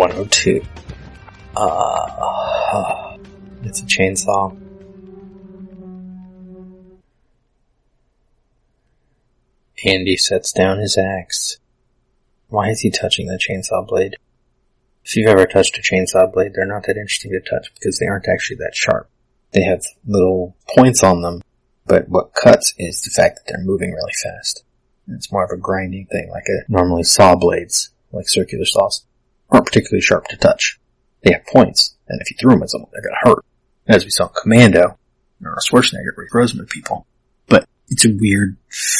102. It's a chainsaw. Andy sets down his axe. Why is he touching the chainsaw blade? If you've ever touched a chainsaw blade, they're not that interesting to touch because they aren't actually that sharp. They have little points on them, but what cuts is the fact that they're moving really fast. It's more of a grinding thing, like a normally saw blades, like circular saws, aren't particularly sharp to touch. They have points, and if you threw them at someone, they're going to hurt. As we saw in Commando, or Schwarzenegger, where he throws them at people. But it's a weird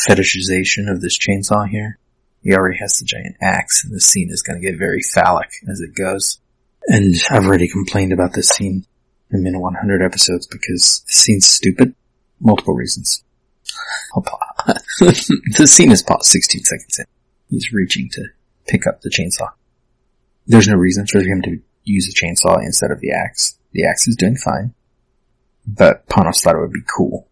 fetishization of this chainsaw here. He already has the giant axe, and this scene is going to get very phallic as it goes. And I've already complained about this scene in 100 episodes because this scene's stupid. Multiple reasons. The scene is paused 16 seconds in. He's reaching to pick up the chainsaw. There's no reason for him to use a chainsaw instead of the axe. The axe is doing fine, but Panos thought it would be cool.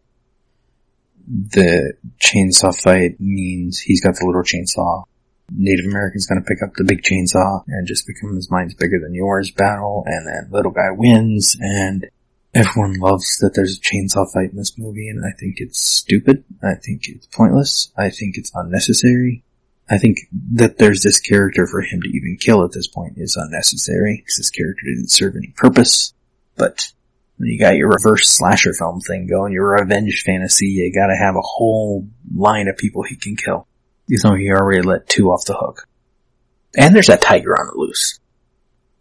The chainsaw fight means he's got the little chainsaw. Native American's going to pick up the big chainsaw and just becomes mine's bigger than yours battle, and then little guy wins, and everyone loves that there's a chainsaw fight in this movie, and I think it's stupid. I think it's pointless. I think it's unnecessary. I think that there's this character for him to even kill at this point is unnecessary, because this character didn't serve any purpose. But when you got your reverse slasher film thing going, your revenge fantasy, you gotta have a whole line of people he can kill. Even though he already let two off the hook. And there's that tiger on the loose.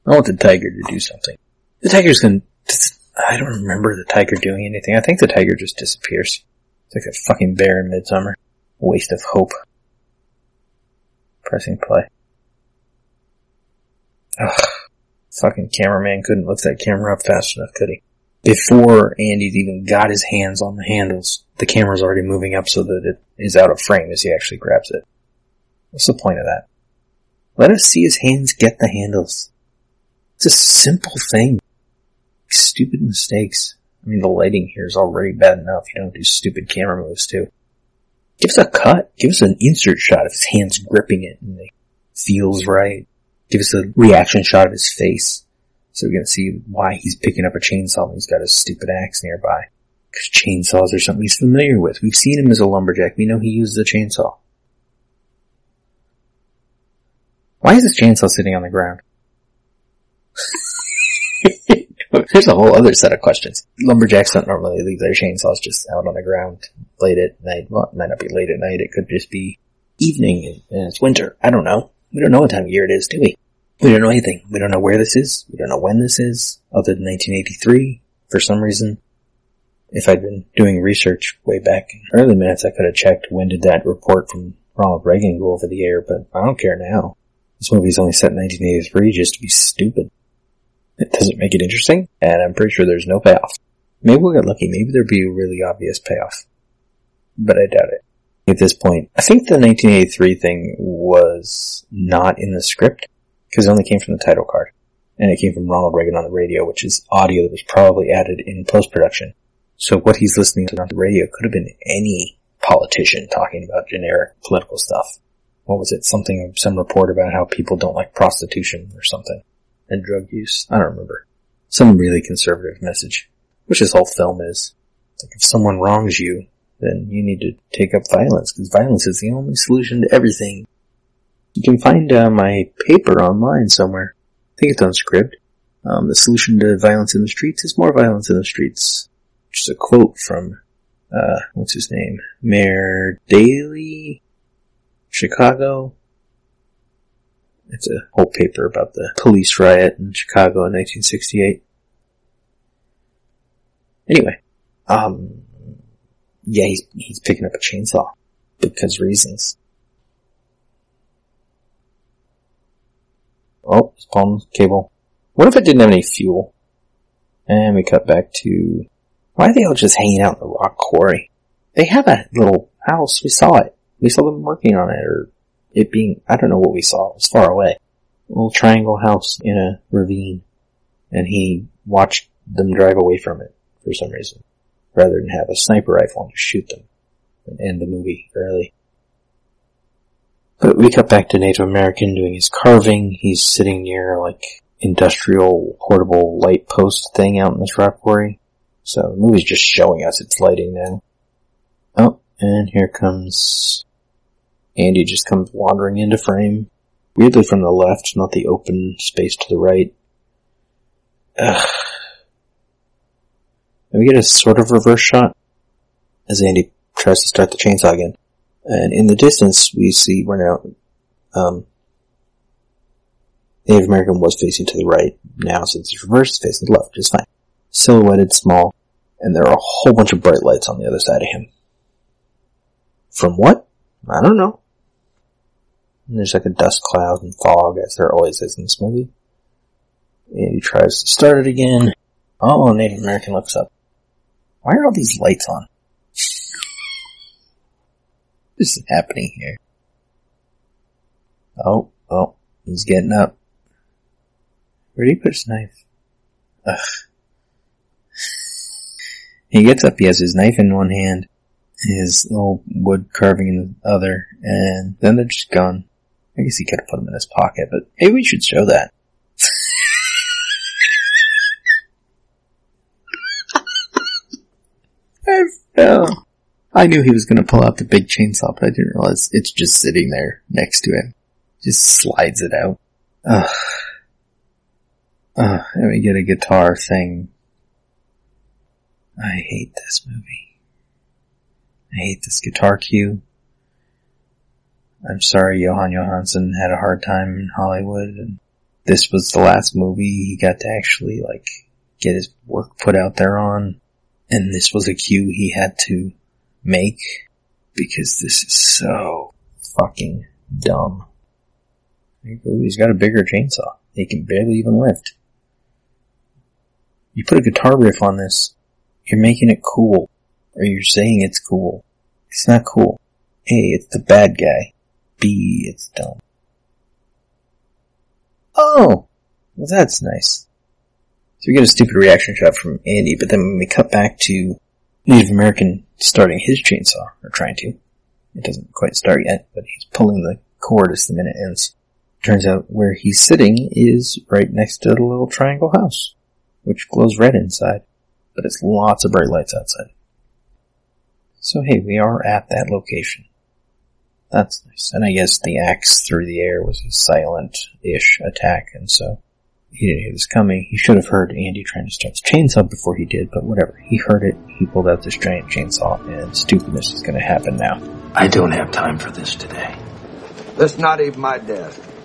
I want the tiger to do something. The tiger's gonna... I don't remember the tiger doing anything. I think the tiger just disappears. It's like a fucking bear in Midsommar. A waste of hope. Pressing play. Ugh. Fucking cameraman couldn't lift that camera up fast enough, could he? Before Andy's even got his hands on the handles, the camera's already moving up so that it is out of frame as he actually grabs it. What's the point of that? Let us see his hands get the handles. It's a simple thing. Stupid mistakes. I mean, the lighting here is already bad enough. You don't do stupid camera moves, too. Give us a cut. Give us an insert shot of his hands gripping it and it feels right. Give us a reaction shot of his face so we can see why he's picking up a chainsaw and he's got his stupid axe nearby. Because chainsaws are something he's familiar with. We've seen him as a lumberjack. We know he uses a chainsaw. Why is this chainsaw sitting on the ground? There's a whole other set of questions. Lumberjacks don't normally leave their chainsaws just out on the ground late at night. Well, it might not be late at night. It could just be evening and it's winter. I don't know. We don't know what time of year it is, do we? We don't know anything. We don't know where this is. We don't know when this is, other than 1983. For some reason, if I'd been doing research way back in early minutes, I could have checked when did that report from Ronald Reagan go over the air, but I don't care now. This movie's only set in 1983 just to be stupid. It doesn't make it interesting, and I'm pretty sure there's no payoff. Maybe we'll get lucky. Maybe there'll be a really obvious payoff. But I doubt it. At this point, I think the 1983 thing was not in the script, because it only came from the title card. And it came from Ronald Reagan on the radio, which is audio that was probably added in post-production. So what he's listening to on the radio could have been any politician talking about generic political stuff. What was it? Some report about how people don't like prostitution or something. And drug use. I don't remember. Some really conservative message. Which this whole film is. Like, if someone wrongs you, then you need to take up violence, because violence is the only solution to everything. You can find my paper online somewhere. I think it's on Scribd. The solution to violence in the streets is more violence in the streets. Which is a quote from, what's his name? Mayor Daley? Chicago? It's a whole paper about the police riot in Chicago in 1968. Anyway, yeah, he's picking up a chainsaw because reasons. Oh, his phone cable. What if it didn't have any fuel? And we cut back to why are they all just hanging out in the rock quarry? They have a little house. We saw it. We saw them working on it, or it being, I don't know what we saw, it was far away. A little triangle house in a ravine. And he watched them drive away from it for some reason. Rather than have a sniper rifle and just shoot them. And end the movie early. But we cut back to Native American doing his carving. He's sitting near, like, industrial portable light post thing out in this rock quarry. So the movie's just showing us its lighting now. Oh, and here comes... Andy just comes wandering into frame. Weirdly from the left, not the open space to the right. Ugh. And we get a sort of reverse shot as Andy tries to start the chainsaw again. And in the distance, we see we're now... Native American was facing to the right. Now, since it's reversed, it's facing to the left, which is fine. Silhouetted, small, and there are a whole bunch of bright lights on the other side of him. From what? I don't know. And there's like a dust cloud and fog, as there always is in this movie. And he tries to start it again. Oh, Native American looks up. Why are all these lights on? This is happening here. Oh, he's getting up. Where did he put his knife? Ugh. He gets up, he has his knife in one hand, his little wood carving in the other, and then they're just gone. I guess he could have put them in his pocket, but maybe we should show that. I knew he was going to pull out the big chainsaw, but I didn't realize it's just sitting there next to him. Just slides it out. Ugh. And we get a guitar thing. I hate this movie. I hate this guitar cue. I'm sorry Johan Johansson had a hard time in Hollywood, and this was the last movie he got to actually, like, get his work put out there on. And this was a cue he had to make, because this is so fucking dumb. He's got a bigger chainsaw. He can barely even lift. You put a guitar riff on this, you're making it cool, or you're saying it's cool. It's not cool. A, it's the bad guy. B, it's dumb. Oh! Well, that's nice. So we get a stupid reaction shot from Andy, but then when we cut back to Native American starting his chainsaw, or trying to. It doesn't quite start yet, but he's pulling the cord as the minute ends. Turns out where he's sitting is right next to the little triangle house, which glows red inside, but it's lots of bright lights outside. So hey, we are at that location. That's nice. And I guess the axe through the air was a silent-ish attack, and so he didn't hear this coming. He should have heard Andy trying to start his chainsaw before he did, but whatever. He heard it, he pulled out this giant chainsaw, and stupidness is going to happen now. I don't have time for this today. That's not even my desk.